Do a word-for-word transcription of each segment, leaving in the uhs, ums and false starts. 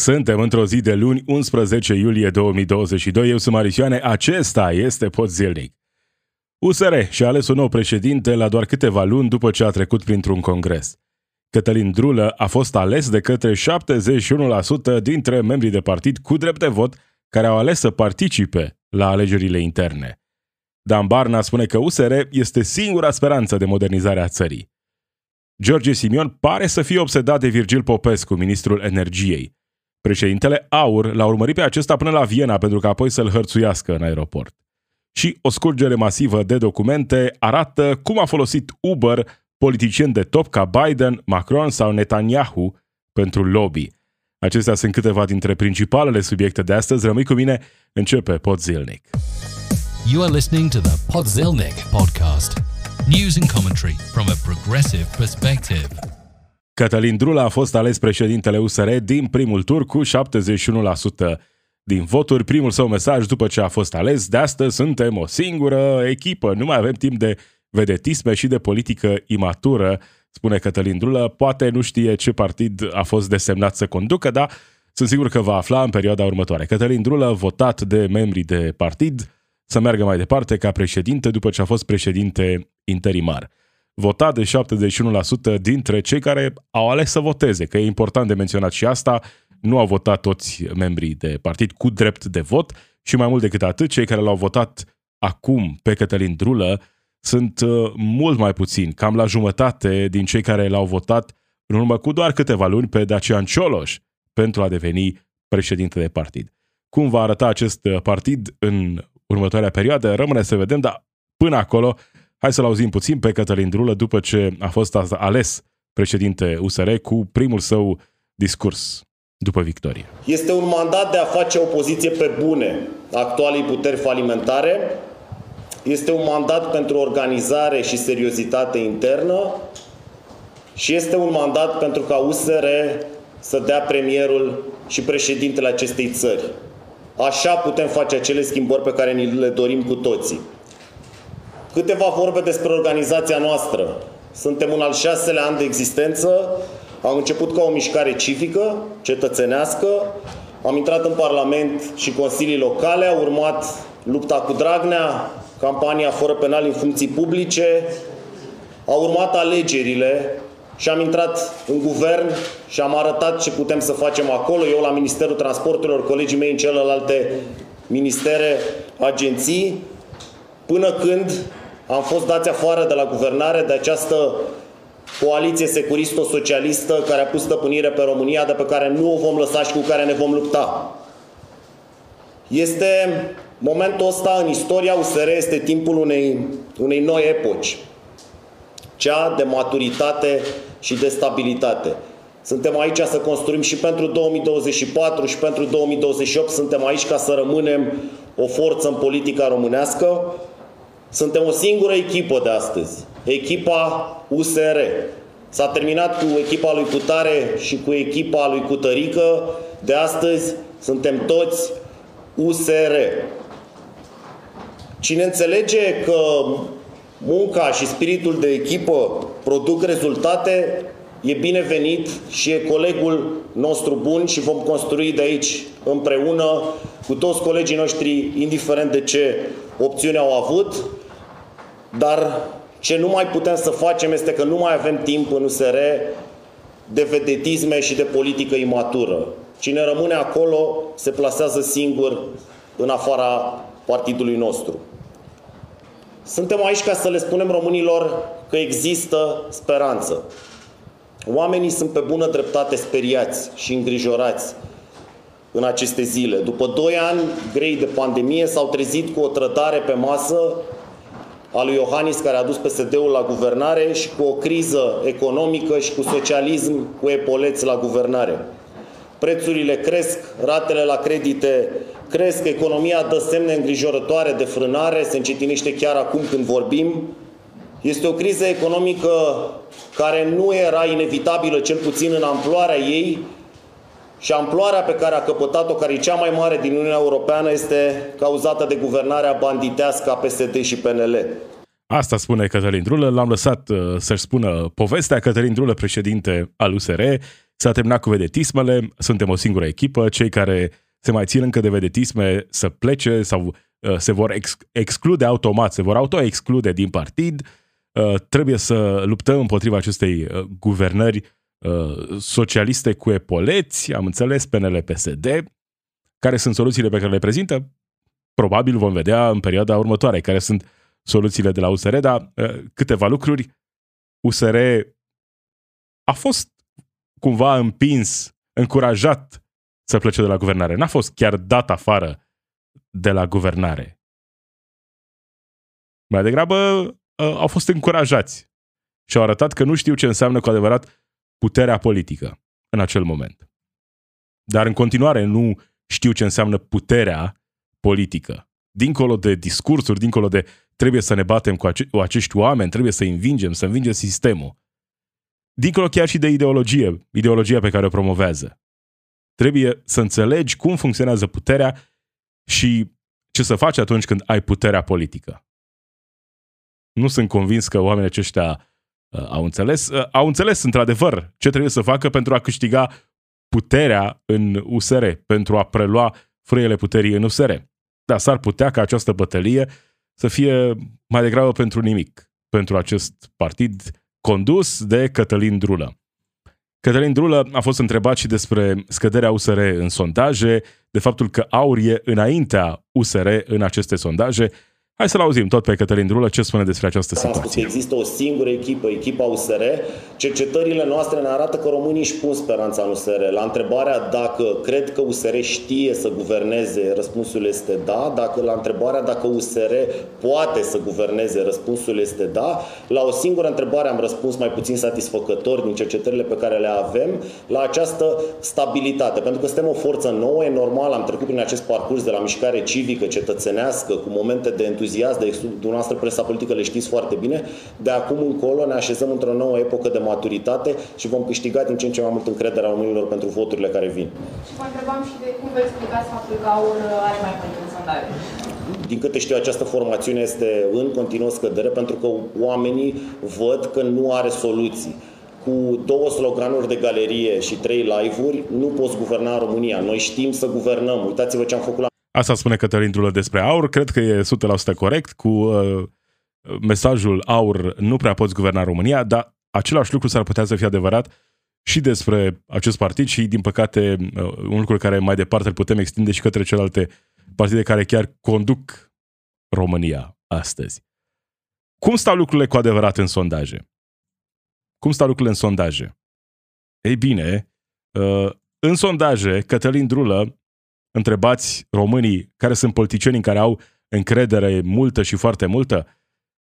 Suntem într-o zi de luni, unsprezece iulie două mii douăzeci și doi. Eu sunt Marisioane, acesta este Podzilnic. U S R și-a ales un nou președinte la doar câteva luni după ce a trecut printr-un congres. Cătălin Drulă a fost ales de către șaptezeci și unu la sută dintre membrii de partid cu drept de vot care au ales să participe la alegerile interne. Dan Barna spune că U S R este singura speranță de modernizare a țării. George Simion pare să fie obsedat de Virgil Popescu, ministrul energiei. Președintele A U R l-a urmărit pe acesta până la Viena pentru că apoi să-l hărțuiască în aeroport. Și o scurgere masivă de documente arată cum a folosit Uber politicieni de top ca Biden, Macron sau Netanyahu pentru lobby. Acestea sunt câteva dintre principalele subiecte de astăzi. Rămâi cu mine, începe Podzilnic. You are listening to the Podzilnic podcast. News and commentary from a progressive perspective. Cătălin Drulă a fost ales președintele U S R din primul tur cu șaptezeci și unu la sută din voturi. Primul său mesaj după ce a fost ales: de astăzi suntem o singură echipă, nu mai avem timp de vedetisme și de politică imatură, spune Cătălin Drulă. Poate nu știe ce partid a fost desemnat să conducă, dar sunt sigur că va afla în perioada următoare. Cătălin Drulă, votat de membrii de partid, să meargă mai departe ca președinte după ce a fost președinte interimar. Votat de șaptezeci și unu la sută dintre cei care au ales să voteze, că e important de menționat și asta, nu au votat toți membrii de partid cu drept de vot și mai mult decât atât, cei care l-au votat acum pe Cătălin Drulă sunt mult mai puțini, cam la jumătate din cei care l-au votat în urmă cu doar câteva luni pe Dacian Cioloș pentru a deveni președinte de partid. Cum va arăta acest partid în următoarea perioadă? Rămâne să vedem, dar până acolo hai să-l auzim puțin pe Cătălin Drulă după ce a fost ales președinte U S R cu primul său discurs după victorie. Este un mandat de a face opoziție pe bune actualei puteri falimentare. Este un mandat pentru organizare și seriozitate internă și este un mandat pentru ca U S R să dea premierul și președintele acestei țări. Așa putem face acele schimbări pe care ni le dorim cu toții. Câteva vorbe despre organizația noastră. Suntem în al șaselea an de existență, am început ca o mișcare civică, cetățenească, am intrat în Parlament și consilii locale, a urmat lupta cu Dragnea, campania fără penal în funcții publice, au urmat alegerile și am intrat în guvern și am arătat ce putem să facem acolo, eu la Ministerul Transporturilor, colegii mei în celelalte ministere, agenții, până când am fost dați afară de la guvernare de această coaliție securisto-socialistă care a pus stăpânire pe România, de pe care nu o vom lăsa și cu care ne vom lupta. Este momentul ăsta în istoria U S R, este timpul unei, unei noi epoci, cea de maturitate și de stabilitate. Suntem aici să construim și pentru două mii douăzeci și patru și pentru două mii douăzeci și opt, suntem aici ca să rămânem o forță în politica românească. Suntem o singură echipă de astăzi, echipa U S R. S-a terminat cu echipa lui Cutare și cu echipa lui Cutărică. De astăzi suntem toți U S R. Cine înțelege că munca și spiritul de echipă produc rezultate, e binevenit și e colegul nostru bun și vom construi de aici împreună cu toți colegii noștri, indiferent de ce opțiune au avut. Dar ce nu mai putem să facem este că nu mai avem timp în U S R de vedetisme și de politică imatură. Cine rămâne acolo se plasează singur în afara partidului nostru. Suntem aici ca să le spunem românilor că există speranță. Oamenii sunt pe bună dreptate speriați și îngrijorați în aceste zile. După doi ani grei de pandemie s-au trezit cu o trădare pe masă a lui Iohannis, care a dus P S D-ul la guvernare, și cu o criză economică și cu socialism cu epoleți la guvernare. Prețurile cresc, ratele la credite cresc, economia dă semne îngrijorătoare de frânare, se încetinește chiar acum când vorbim. Este o criză economică care nu era inevitabilă, cel puțin în amploarea ei, și amploarea pe care a căpătat-o, care e cea mai mare din Uniunea Europeană, este cauzată de guvernarea banditească a P S D și P N L. Asta spune Cătălin Drulă. L-am lăsat să-și spună povestea. Cătălin Drulă, președinte al U S R, S-a terminat cu vedetismele, suntem o singură echipă, cei care se mai țin încă de vedetisme să plece sau uh, se vor ex- exclude automat, se vor auto-exclude din partid, uh, trebuie să luptăm împotriva acestei uh, guvernări uh, socialiste cu epoleți, am înțeles, P N L P S D, care sunt soluțiile pe care le prezintă? Probabil vom vedea în perioada următoare care sunt soluțiile de la U S R, dar uh, câteva lucruri. U S R a fost cumva împins, încurajat să plece de la guvernare. N-a fost chiar dat afară de la guvernare. Mai degrabă au fost încurajați și au arătat că nu știu ce înseamnă cu adevărat puterea politică în acel moment. Dar în continuare nu știu ce înseamnă puterea politică. Dincolo de discursuri, dincolo de trebuie să ne batem cu ace- acești oameni, trebuie să învingem, să învingem sistemul. Dincolo chiar și de ideologie, ideologia pe care o promovează. Trebuie să înțelegi cum funcționează puterea și ce să faci atunci când ai puterea politică. Nu sunt convins că oamenii aceștia uh, au înțeles. Uh, au înțeles, într-adevăr, ce trebuie să facă pentru a câștiga puterea în U S R, pentru a prelua frâiele puterii în U S R. Dar s-ar putea ca această bătălie să fie mai degrabă pentru nimic, pentru acest partid condus de Cătălin Drulă. Cătălin Drulă a fost întrebat și despre scăderea U S R în sondaje, de faptul că AUR e înaintea U S R în aceste sondaje. Hai să-l auzim tot pe Cătălin Drulă ce spune despre această situație. Există o singură echipă, echipa U S R. Cercetările noastre ne arată că românii își pun speranța în U S R. La întrebarea dacă cred că U S R știe să guverneze, răspunsul este da. Dacă la întrebarea dacă U S R poate să guverneze, răspunsul este da. La o singură întrebare am răspuns mai puțin satisfăcător din cercetările pe care le avem, la această stabilitate. Pentru că suntem o forță nouă, e normal, am trecut prin acest parcurs de la mișcare civică, cetățenească, cu momente de entuziasm, de dumneavoastră presa politică le știți foarte bine, de acum încolo ne așezăm într-o nouă epocă de maturitate și vom câștiga din ce în ce mai mult încrederea românilor pentru voturile care vin. Și vă întrebam și de cum vă explicați faptul că AUR are mai mult în sondaje. Din câte știu, această formațiune este în continuă scădere pentru că oamenii văd că nu are soluții. Cu două sloganuri de galerie și trei live-uri nu poți guverna România. Noi știm să guvernăm. Uitați-vă ce am făcut la... Asta spune Cătălin Drulă despre AUR, cred că e o sută la sută corect, cu uh, mesajul AUR nu prea poți guverna România, dar același lucru s-ar putea să fie adevărat și despre acest partid și, din păcate, uh, un lucru care mai departe îl putem extinde și către celelalte partide care chiar conduc România astăzi. Cum stau lucrurile cu adevărat în sondaje? Cum stau lucrurile în sondaje? Ei bine, uh, în sondaje, Cătălin Drulă, întrebați românii care sunt politicienii care au încredere multă și foarte multă,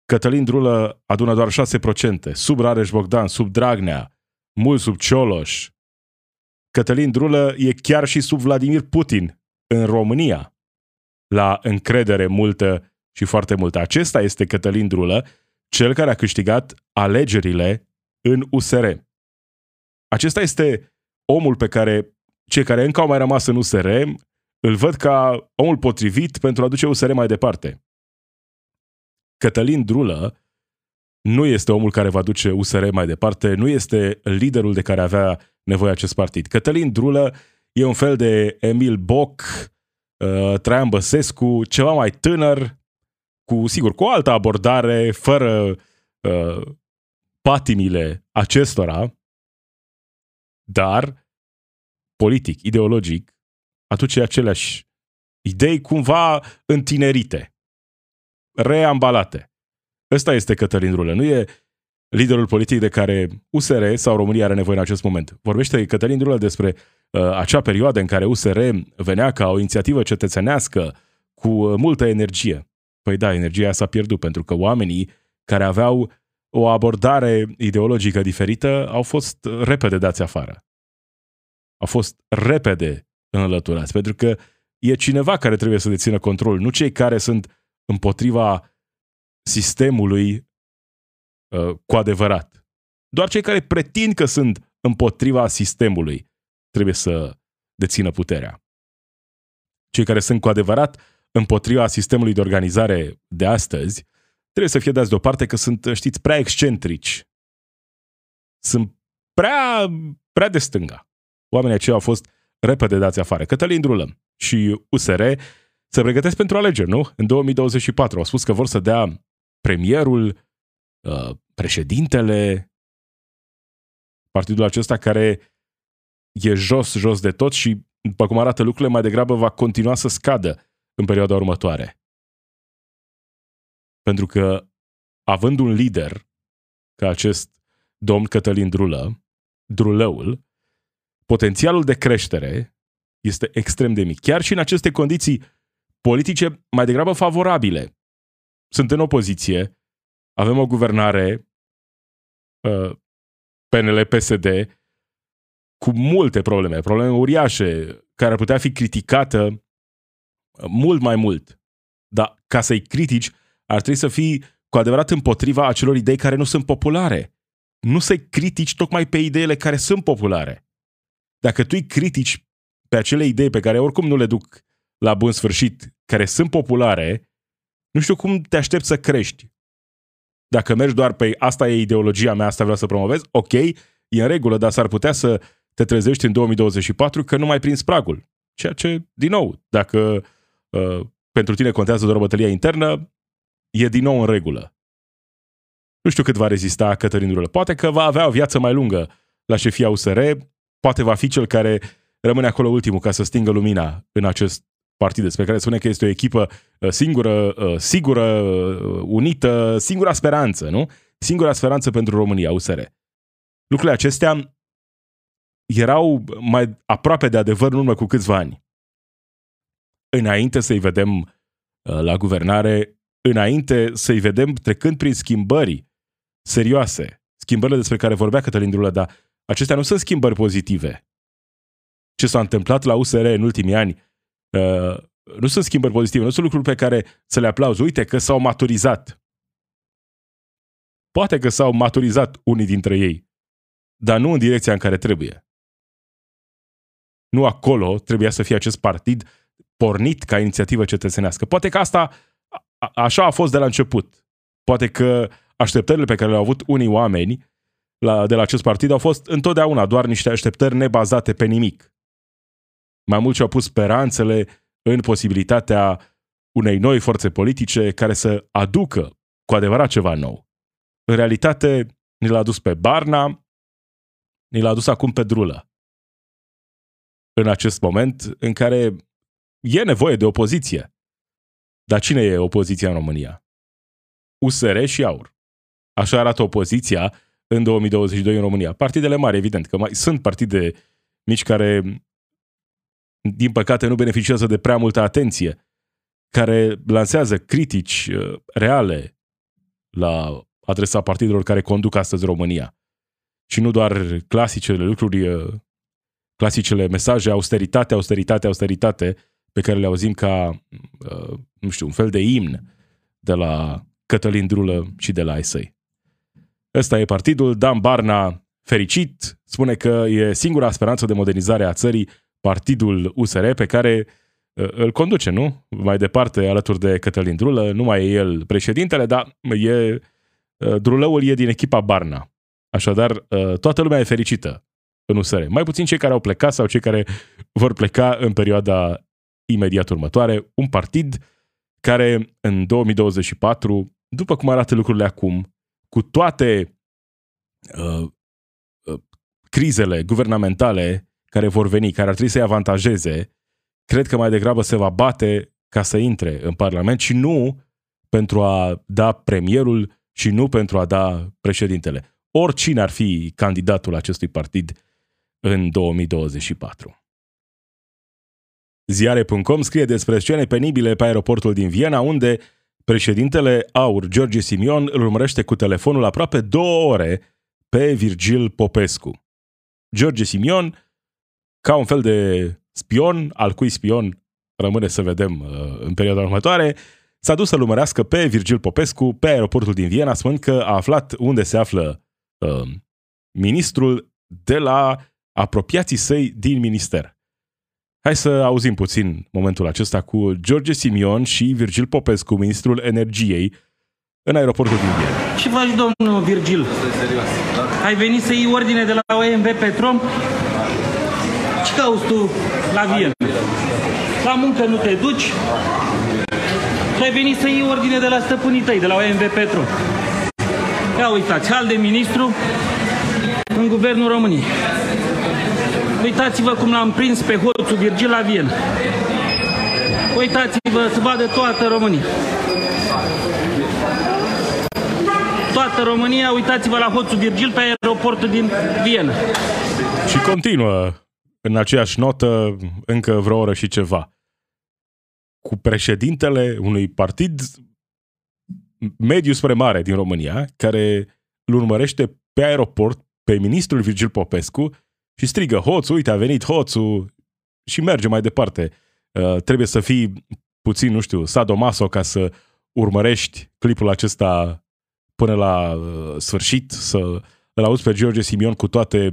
Cătălin Drulă adună doar șase la sută, sub Rareș Bogdan, sub Dragnea, mult sub Cioloș. Cătălin Drulă e chiar și sub Vladimir Putin în România la încredere multă și foarte multă. Acesta este Cătălin Drulă, cel care a câștigat alegerile în U S R. Acesta este omul pe care cei care încă au mai rămas în U S R îl văd ca omul potrivit pentru a duce U S R mai departe. Cătălin Drulă nu este omul care va duce U S R mai departe, nu este liderul de care avea nevoie acest partid. Cătălin Drulă e un fel de Emil Boc, Traian Băsescu, ceva mai tânăr, cu, sigur, cu o altă abordare, fără uh, patimile acestora, dar politic, ideologic, aduce aceleași idei cumva întinerite, reambalate. Ăsta este Cătălin Drulă, nu e liderul politic de care U S R sau România are nevoie în acest moment. Vorbește Cătălin Drulă despre uh, acea perioadă în care U S R venea ca o inițiativă cetățenească cu multă energie. Păi da, energia s-a pierdut pentru că oamenii care aveau o abordare ideologică diferită au fost repede dați afară. Au fost repede înlăturați, pentru că e cineva care trebuie să dețină controlul, nu cei care sunt împotriva sistemului uh, cu adevărat. Doar cei care pretind că sunt împotriva sistemului trebuie să dețină puterea. Cei care sunt cu adevărat împotriva sistemului de organizare de astăzi trebuie să fie dați deoparte că sunt, știți, prea excentrici. Sunt prea, prea de stânga. oamenii aceia au fost repede dați afară. Cătălin Drulă și U S R se pregătesc pentru alegeri, nu? În două mii douăzeci și patru au spus că vor să dea premierul, președintele, partidul acesta care e jos, jos de tot și, după cum arată lucrurile, mai degrabă va continua să scadă în perioada următoare. Pentru că, având un lider, ca acest domn Cătălin Drulă, Drulăul, potențialul de creștere este extrem de mic. Chiar și în aceste condiții politice mai degrabă favorabile. Sunt în opoziție, avem o guvernare P N L P S D cu multe probleme, probleme uriașe, care ar putea fi criticată mult mai mult. Dar ca să-i critici, ar trebui să fii cu adevărat împotriva acelor idei care nu sunt populare. Nu să-i critici tocmai pe ideile care sunt populare. Dacă tu îi critici pe acele idei pe care oricum nu le duc la bun sfârșit, care sunt populare, nu știu cum te aștepți să crești. Dacă mergi doar pe asta e ideologia mea, asta vreau să promovez, ok, e în regulă, dar s-ar putea să te trezești în două mii douăzeci și patru că nu mai prinzi pragul. Ceea ce, din nou, dacă uh, pentru tine contează doar bătălia internă, e din nou în regulă. Nu știu cât va rezista Cătălin Drulă. Poate că va avea o viață mai lungă la șefia U S R, poate va fi cel care rămâne acolo ultimul ca să stingă lumina în acest partid, despre care spune că este o echipă singură, sigură, unită, singura speranță, nu? Singura speranță pentru România, U S R. Lucrurile acestea erau mai aproape de adevăr în urmă cu câțiva ani. Înainte să-i vedem la guvernare, înainte să-i vedem trecând prin schimbări serioase, schimbările despre care vorbea Cătălin Drulă, dar acestea nu sunt schimbări pozitive. Ce s-a întâmplat la U S R în ultimii ani uh, nu sunt schimbări pozitive, nu sunt lucruri pe care să le aplauzi. Uite că s-au maturizat. Poate că s-au maturizat unii dintre ei, dar nu în direcția în care trebuie. Nu acolo trebuia să fie acest partid pornit ca inițiativă cetățenească. Poate că asta a, așa a fost de la început. Poate că așteptările pe care le-au avut unii oameni La, de la acest partid au fost întotdeauna doar niște așteptări nebazate pe nimic. Mai mult și-au pus speranțele în posibilitatea unei noi forțe politice care să aducă cu adevărat ceva nou. În realitate, ni l-a adus pe Barna, ni l-a adus acum pe Drulă. În acest moment în care e nevoie de opoziție. Dar cine e opoziția în România? U S R și AUR. Așa arată opoziția în două mii douăzeci și doi în România. Partidele mari, evident, că mai sunt partide mici care, din păcate, nu beneficiază de prea multă atenție, care lansează critici reale la adresa partidelor care conduc astăzi România. Și nu doar clasicele lucruri, clasicele mesaje, austeritate, austeritate, austeritate, pe care le auzim ca, nu știu, un fel de imn de la Cătălin Drulă și de la ai săi. Ăsta e partidul. Dan Barna, fericit, spune că e singura speranță de modernizare a țării, partidul U S R, pe care îl conduce, nu? Mai departe, alături de Cătălin Drulă, nu mai e el președintele, dar e, Drulăul e din echipa Barna. Așadar, toată lumea e fericită în U S R. Mai puțin cei care au plecat sau cei care vor pleca în perioada imediat următoare. Un partid care în două mii douăzeci și patru, după cum arată lucrurile acum, cu toate uh, uh, crizele guvernamentale care vor veni, care ar trebui să-i avantajeze, cred că mai degrabă se va bate ca să intre în Parlament și nu pentru a da premierul și nu pentru a da președintele. Oricine ar fi candidatul acestui partid în două mii douăzeci și patru. ziare punct com scrie despre scene penibile pe aeroportul din Viena, unde președintele AUR, George Simion, îl urmărește cu telefonul aproape două ore pe Virgil Popescu. George Simion, ca un fel de spion, al cui spion rămâne să vedem în perioada următoare, s-a dus să-l urmărească pe Virgil Popescu pe aeroportul din Viena, spunând că a aflat unde se află uh, ministrul de la apropiații săi din minister. Hai să auzim puțin momentul acesta cu George Simion și Virgil Popescu, ministrul energiei, în aeroportul din Viena. Ce faci, domnul Virgil? Serios, da? Ai venit să iei ordine de la O M V Petrom? Ce cauți tu la Viena? La muncă nu te duci, tu ai venit să iei ordine de la stăpânii tăi, de la O M V Petrom. Ia uitați, hal de ministru în guvernul României. Uitați-vă cum l-am prins pe hoțul Virgil la Viena. Uitați-vă să vadă toată România. Toată România, uitați-vă la hoțul Virgil pe aeroportul din Viena. Și continuă în aceeași notă încă vreo oră și ceva. Cu președintele unui partid mediu spre mare din România, care îl urmărește pe aeroport pe ministrul Virgil Popescu și strigă hoțul, uite a venit hoțul și merge mai departe. Uh, trebuie să fii puțin, nu știu, sadomaso ca să urmărești clipul acesta până la uh, sfârșit, să îl auzi pe George Simion cu toate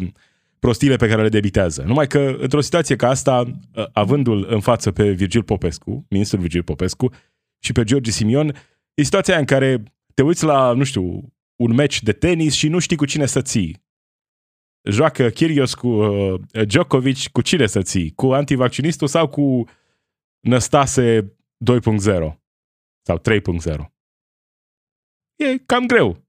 prostiile pe care le debitează. Numai că, într-o situație ca asta, uh, avându-l în față pe Virgil Popescu, ministrul Virgil Popescu, și pe George Simion, e situația în care te uiți la, nu știu, un meci de tenis și nu știi cu cine să ții. Joacă Kyrgios cu uh, Djokovic, cu cine să ții? Cu antivaccinistul sau cu Năstase doi punct zero sau trei punct zero. E cam greu.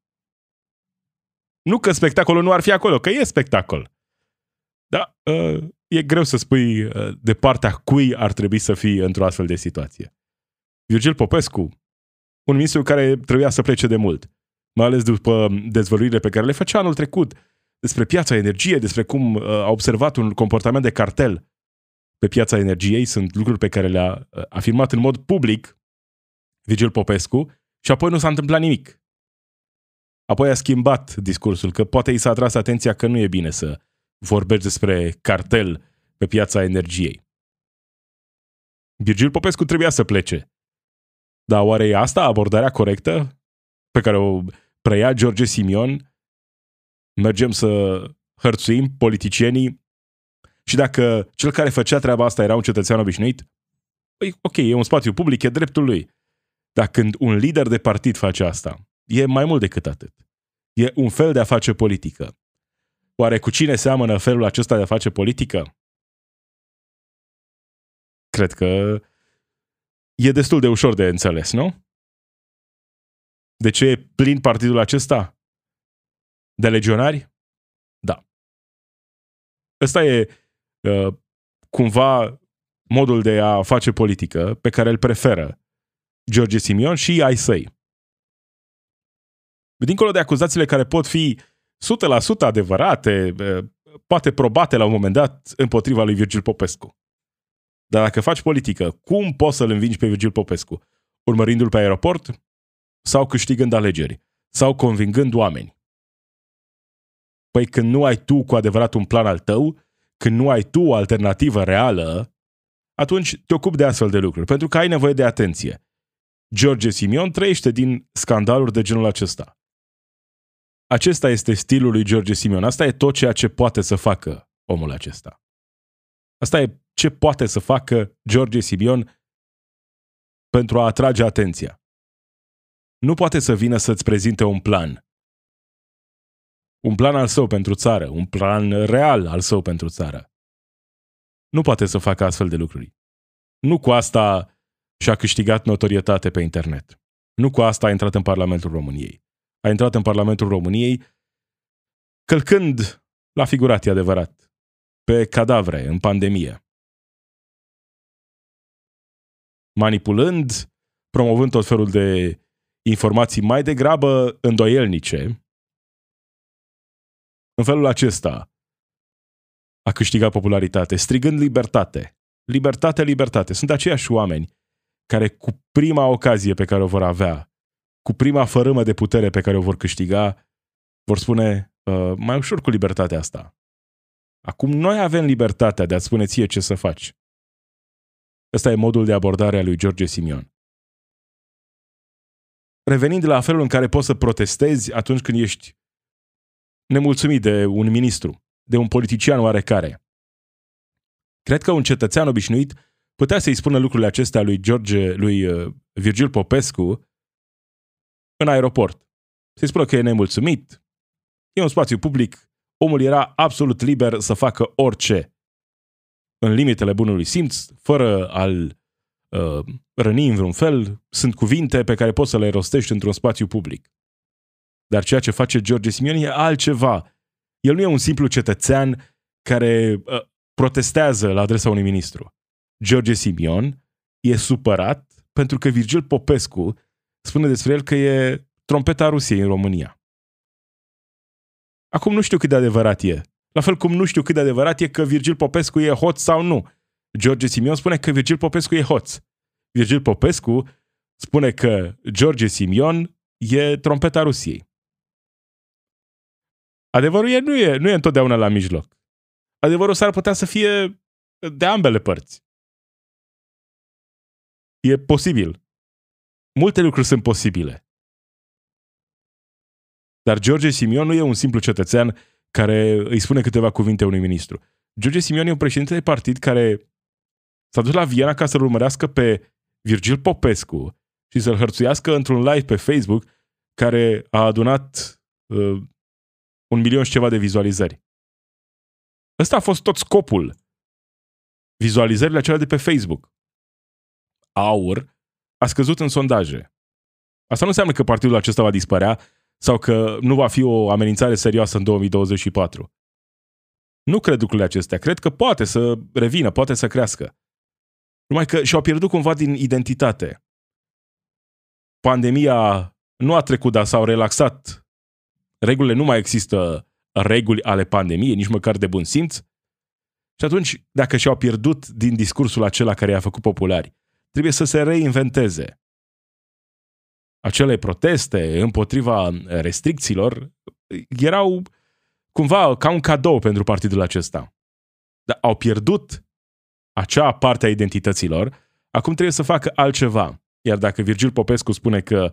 Nu că spectacolul nu ar fi acolo, că e spectacol. Dar uh, e greu să spui uh, de partea cui ar trebui să fii într-o astfel de situație. Virgil Popescu, un ministru care trebuia să plece de mult, mai ales după dezvăluirile pe care le făcea anul trecut despre piața energiei, despre cum uh, a observat un comportament de cartel pe piața energiei, sunt lucruri pe care le-a uh, afirmat în mod public Virgil Popescu și apoi nu s-a întâmplat nimic. Apoi a schimbat discursul, că poate i s-a atras atenția că nu e bine să vorbești despre cartel pe piața energiei. Virgil Popescu trebuia să plece. Dar oare e asta abordarea corectă pe care o preia George Simion? Mergem să hărțuim politicienii și dacă cel care făcea treaba asta era un cetățean obișnuit, păi, ok, e un spațiu public, e dreptul lui. Dar când un lider de partid face asta, e mai mult decât atât. E un fel de a face politică. Oare cu cine seamănă felul acesta de a face politică? Cred că e destul de ușor de înțeles, nu? De ce e plin partidul acesta? De legionari? Da. Ăsta e uh, cumva modul de a face politică pe care îl preferă George Simion și ai săi. Dincolo de acuzațiile care pot fi o sută la sută adevărate, uh, poate probate la un moment dat împotriva lui Virgil Popescu. Dar dacă faci politică, cum poți să-l învingi pe Virgil Popescu? Urmărindu-l pe aeroport? Sau câștigând alegeri? Sau convingând oameni? Păi când nu ai tu cu adevărat un plan al tău, când nu ai tu o alternativă reală, atunci te ocupi de astfel de lucruri, pentru că ai nevoie de atenție. George Simion trăiește din scandaluri de genul acesta. Acesta este stilul lui George Simion. Asta e tot ceea ce poate să facă omul acesta. Asta e ce poate să facă George Simion pentru a atrage atenția. Nu poate să vină să-ți prezinte un plan. Un plan al său pentru țară, un plan real al său pentru țară. Nu poate să facă astfel de lucruri. Nu cu asta și-a câștigat notorietate pe internet. Nu cu asta a intrat în Parlamentul României. A intrat în Parlamentul României călcând, la figurat e adevărat, pe cadavre în pandemie. Manipulând, promovând tot felul de informații mai degrabă îndoielnice. În felul acesta a câștigat popularitate, strigând libertate. Libertate, libertate. Sunt aceiași oameni care cu prima ocazie pe care o vor avea, cu prima fărâmă de putere pe care o vor câștiga, vor spune uh, mai ușor cu libertatea asta. Acum noi avem libertatea de a-ți spune ție ce să faci. Ăsta e modul de abordare a lui George Simion. Revenind la felul în care poți să protestezi atunci când ești nemulțumit de un ministru, de un politician oarecare. Cred că un cetățean obișnuit putea să-i spună lucrurile acestea lui George, lui Virgil Popescu în aeroport. Să-i spună că e nemulțumit, e un spațiu public, omul era absolut liber să facă orice. în limitele bunului simț, fără a-l uh, răni în vreun fel, sunt cuvinte pe care poți să le rostești într-un spațiu public. Dar ceea ce face George Simion e altceva. El nu e un simplu cetățean care uh, protestează la adresa unui ministru. George Simion e supărat pentru că Virgil Popescu spune despre el că e trompeta Rusiei în România. Acum nu știu cât de adevărat e. La fel cum nu știu cât de adevărat e că Virgil Popescu e hoț sau nu. George Simion spune că Virgil Popescu e hoț. Virgil Popescu spune că George Simion e trompeta Rusiei. Adevărul e, nu e, nu e întotdeauna la mijloc. Adevărul s-ar putea să fie de ambele părți. E posibil. Multe lucruri sunt posibile. Dar George Simion nu e un simplu cetățean care îi spune câteva cuvinte unui ministru. George Simion e un președinte de partid care s-a dus la Viena ca să-l urmărească pe Virgil Popescu și să-l hărțuiască într-un live pe Facebook care a adunat uh, un milion și ceva de vizualizări. Ăsta a fost tot scopul. Vizualizările acelea de pe Facebook. AUR a scăzut în sondaje. Asta nu înseamnă că partidul acesta va dispărea sau că nu va fi o amenințare serioasă în două mii douăzeci și patru. Nu cred lucrurile acestea. Cred că poate să revină, poate să crească. Numai că și-au pierdut cumva din identitate. Pandemia nu a trecut, dar s-au relaxat. Regulile nu mai există reguli ale pandemiei, nici măcar de bun simț. Și atunci, dacă și-au pierdut din discursul acela care i-a făcut populari, trebuie să se reinventeze. Acele proteste împotriva restricțiilor erau cumva ca un cadou pentru partidul acesta. Dar au pierdut acea parte a identităților, acum trebuie să facă altceva. Iar dacă Virgil Popescu spune că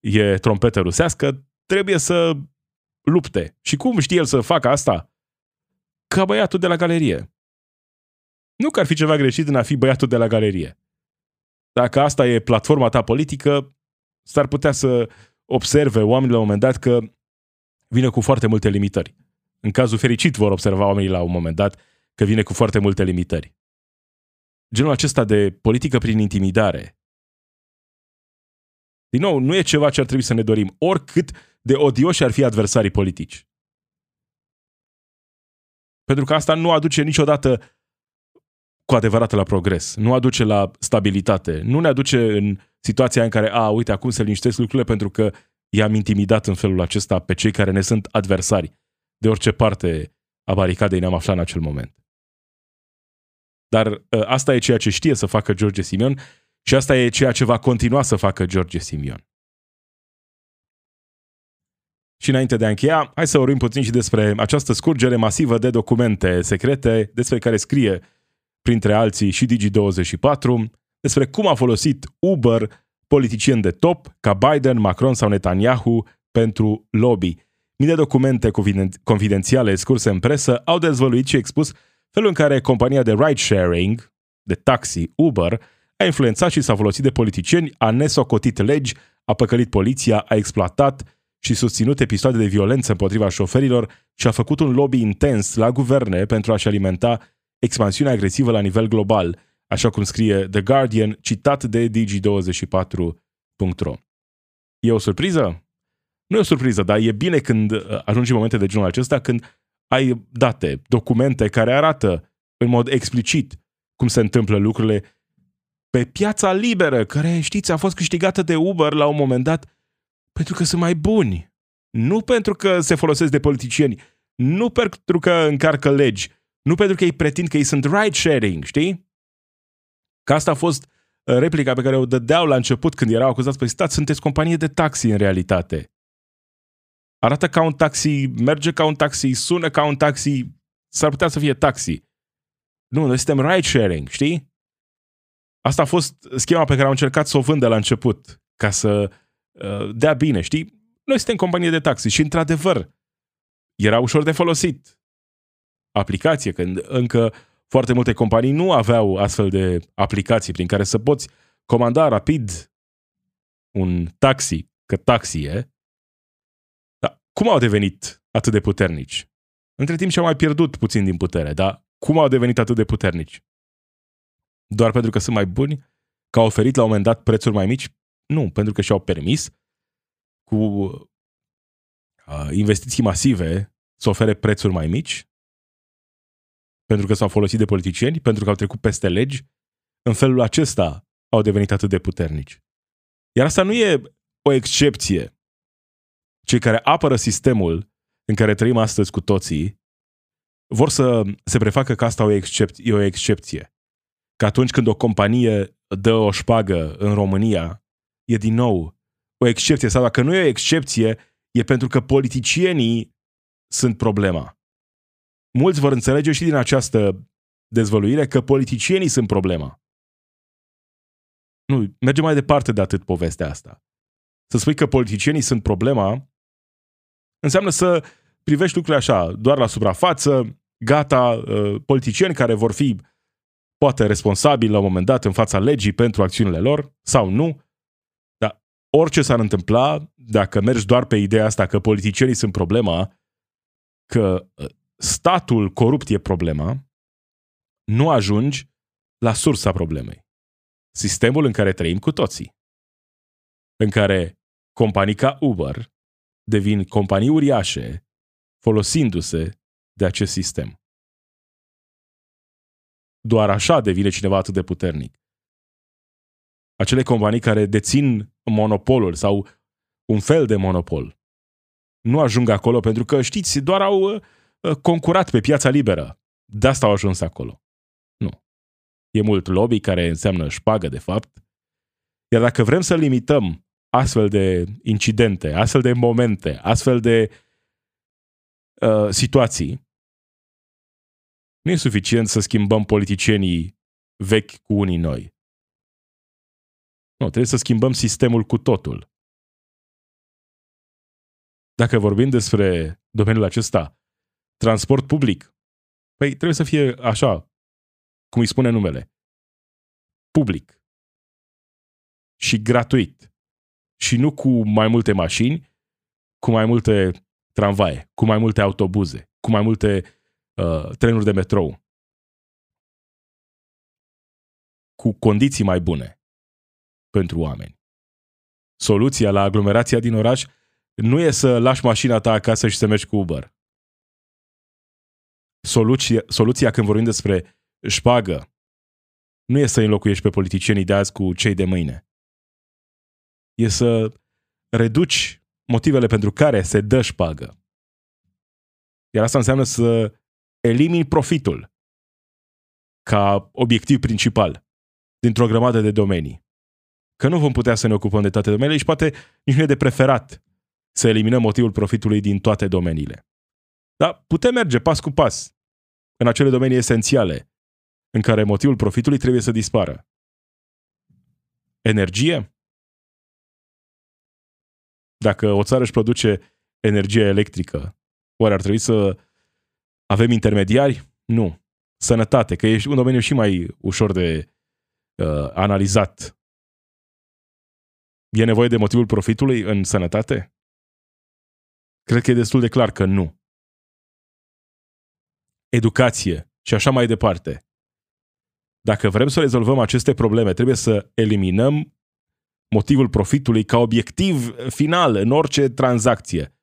e trompetă rusească, trebuie să lupte. Și cum știe el să facă asta? Ca băiatul de la galerie. Nu că ar fi ceva greșit în a fi băiatul de la galerie. Dacă asta e platforma ta politică, s-ar putea să observe oamenii la un moment dat că vine cu foarte multe limitări. În cazul fericit vor observa oamenii la un moment dat că vine cu foarte multe limitări. Genul acesta de politică prin intimidare. Din nou, nu e ceva ce ar trebui să ne dorim, oricât de odioși ar fi adversarii politici. Pentru că asta nu aduce niciodată cu adevărat la progres, nu aduce la stabilitate, nu ne aduce în situația în care, a, uite, acum se liniștesc lucrurile pentru că i-am intimidat în felul acesta pe cei care ne sunt adversari. De orice parte a baricadei ne-am aflat în acel moment. Dar asta e ceea ce știe să facă George Simion și asta e ceea ce va continua să facă George Simion. Și înainte de a încheia, hai să vorbim puțin și despre această scurgere masivă de documente secrete despre care scrie, printre alții, și Digi douăzeci și patru, despre cum a folosit Uber politicieni de top ca Biden, Macron sau Netanyahu pentru lobby. Mii de documente confidențiale scurse în presă au dezvăluit și expus felul în care compania de ride-sharing, de taxi Uber, a influențat și s-a folosit de politicieni, a nesocotit legi, a păcălit poliția, a exploatat și susținut episoade de violență împotriva șoferilor și a făcut un lobby intens la guverne pentru a-și alimenta expansiunea agresivă la nivel global, așa cum scrie The Guardian, citat de digi douăzeci și patru punct ro. E o surpriză? Nu e o surpriză, dar e bine când ajungi în momente de genul acesta, când ai date, documente care arată în mod explicit cum se întâmplă lucrurile pe piața liberă, care, știți, a fost câștigată de Uber la un moment dat pentru că sunt mai buni, nu pentru că se folosesc de politicieni, nu pentru că încarcă legi, nu pentru că ei pretind că ei sunt ride-sharing, știi? Că asta a fost replica pe care o dădeau la început când erau acuzați. Păi stați, sunteți companie de taxi în realitate. Arată ca un taxi, merge ca un taxi, sună ca un taxi, s-ar putea să fie taxi. Nu, noi suntem ride-sharing, știi? Asta a fost schema pe care au încercat să o vândă la început, ca să dea bine, știi? Noi suntem companie de taxi și, într-adevăr, era ușor de folosit. Aplicație, când încă foarte multe companii nu aveau astfel de aplicații prin care să poți comanda rapid un taxi, că taxi e. Dar cum au devenit atât de puternici? Între timp și-au mai pierdut puțin din putere, dar Cum au devenit atât de puternici? Doar pentru că sunt mai buni? Că au oferit la un moment dat prețuri mai mici? Nu, pentru că și-au permis cu uh, investiții masive să ofere prețuri mai mici, pentru că s-au folosit de politicieni, pentru că au trecut peste legi. În felul acesta au devenit atât de puternici. Iar asta nu e o excepție. Cei care apără sistemul în care trăim astăzi cu toții vor să se prefacă că asta e o excepție. Că atunci când o companie dă o șpagă în România, e din nou o excepție. Sau dacă nu e o excepție, e pentru că politicienii sunt problema. Mulți vor înțelege și din această dezvăluire că politicienii sunt problema. Nu, merge mai departe de atât povestea asta. Să spui că politicienii sunt problema înseamnă să privești lucrurile așa, doar la suprafață, gata, politicieni care vor fi poate responsabili la un moment dat în fața legii pentru acțiunile lor, sau nu, dar orice s-ar întâmpla, dacă mergi doar pe ideea asta că politicienii sunt problema, că statul corupt e problema, nu ajungi la sursa problemei. Sistemul în care trăim cu toții, în care companii ca Uber devin companii uriașe folosindu-se de acest sistem. Doar așa devine cineva atât de puternic. Acele companii care dețin monopolul sau un fel de monopol nu ajung acolo pentru că, știți, doar au concurat pe piața liberă. De asta au ajuns acolo. Nu. E mult lobby, care înseamnă șpagă, de fapt. Iar dacă vrem să limităm astfel de incidente, astfel de momente, astfel de uh, situații, nu e suficient să schimbăm politicienii vechi cu unii noi. Nu, trebuie să schimbăm sistemul cu totul. Dacă vorbim despre domeniul acesta, transport public, păi trebuie să fie așa, cum îi spune numele, public și gratuit și nu cu mai multe mașini, cu mai multe tramvaie, cu mai multe autobuze, cu mai multe uh, trenuri de metrou, cu condiții mai bune pentru oameni. Soluția la aglomerația din oraș nu e să lași mașina ta acasă și să mergi cu Uber. Soluția, soluția când vorbim despre șpagă nu e să înlocuiești pe politicienii de azi cu cei de mâine. E să reduci motivele pentru care se dă șpagă. Iar asta înseamnă să elimini profitul ca obiectiv principal dintr-o grămadă de domenii. Că nu vom putea să ne ocupăm de toate domeniile și poate nici nu e de preferat să eliminăm motivul profitului din toate domeniile. Dar putem merge pas cu pas în acele domenii esențiale în care motivul profitului trebuie să dispară. Energie? Dacă o țară își produce energie electrică, oare ar trebui să avem intermediari? Nu. Sănătate, că e un domeniu și mai ușor de uh, analizat. E nevoie de motivul profitului în sănătate? Cred că e destul de clar că nu. Educație și așa mai departe. Dacă vrem să rezolvăm aceste probleme, trebuie să eliminăm motivul profitului ca obiectiv final în orice tranzacție,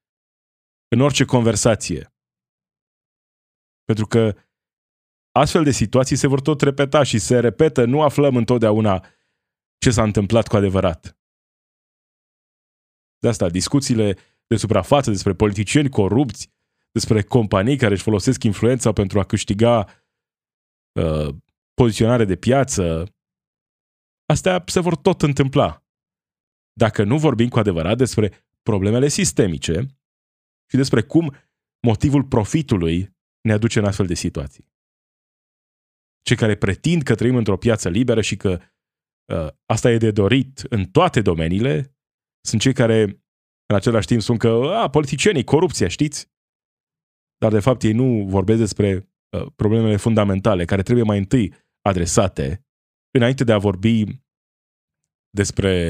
în orice conversație. Pentru că astfel de situații se vor tot repeta și se repetă, nu aflăm întotdeauna ce s-a întâmplat cu adevărat. De asta, discuțiile de suprafață despre politicieni corupți, despre companii care își folosesc influența pentru a câștiga uh, poziționare de piață, astea se vor tot întâmpla. Dacă nu vorbim cu adevărat despre problemele sistemice și despre cum motivul profitului ne aduce în astfel de situații. Cei care pretind că trăim într-o piață liberă și că uh, asta e de dorit în toate domeniile, sunt cei care în același timp spun că a, politicienii, corupția, știți? Dar de fapt ei nu vorbesc despre uh, problemele fundamentale care trebuie mai întâi adresate înainte de a vorbi despre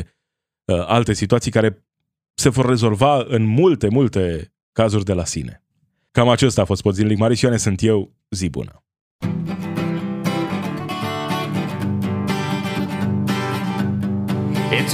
uh, alte situații care se vor rezolva în multe, multe cazuri de la sine. Cam acesta a fost Podzilnic. Marisioane sunt eu. Zi bună! It's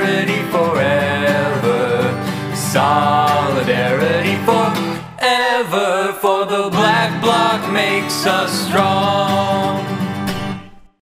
forever, solidarity forever. For the black bloc makes us strong.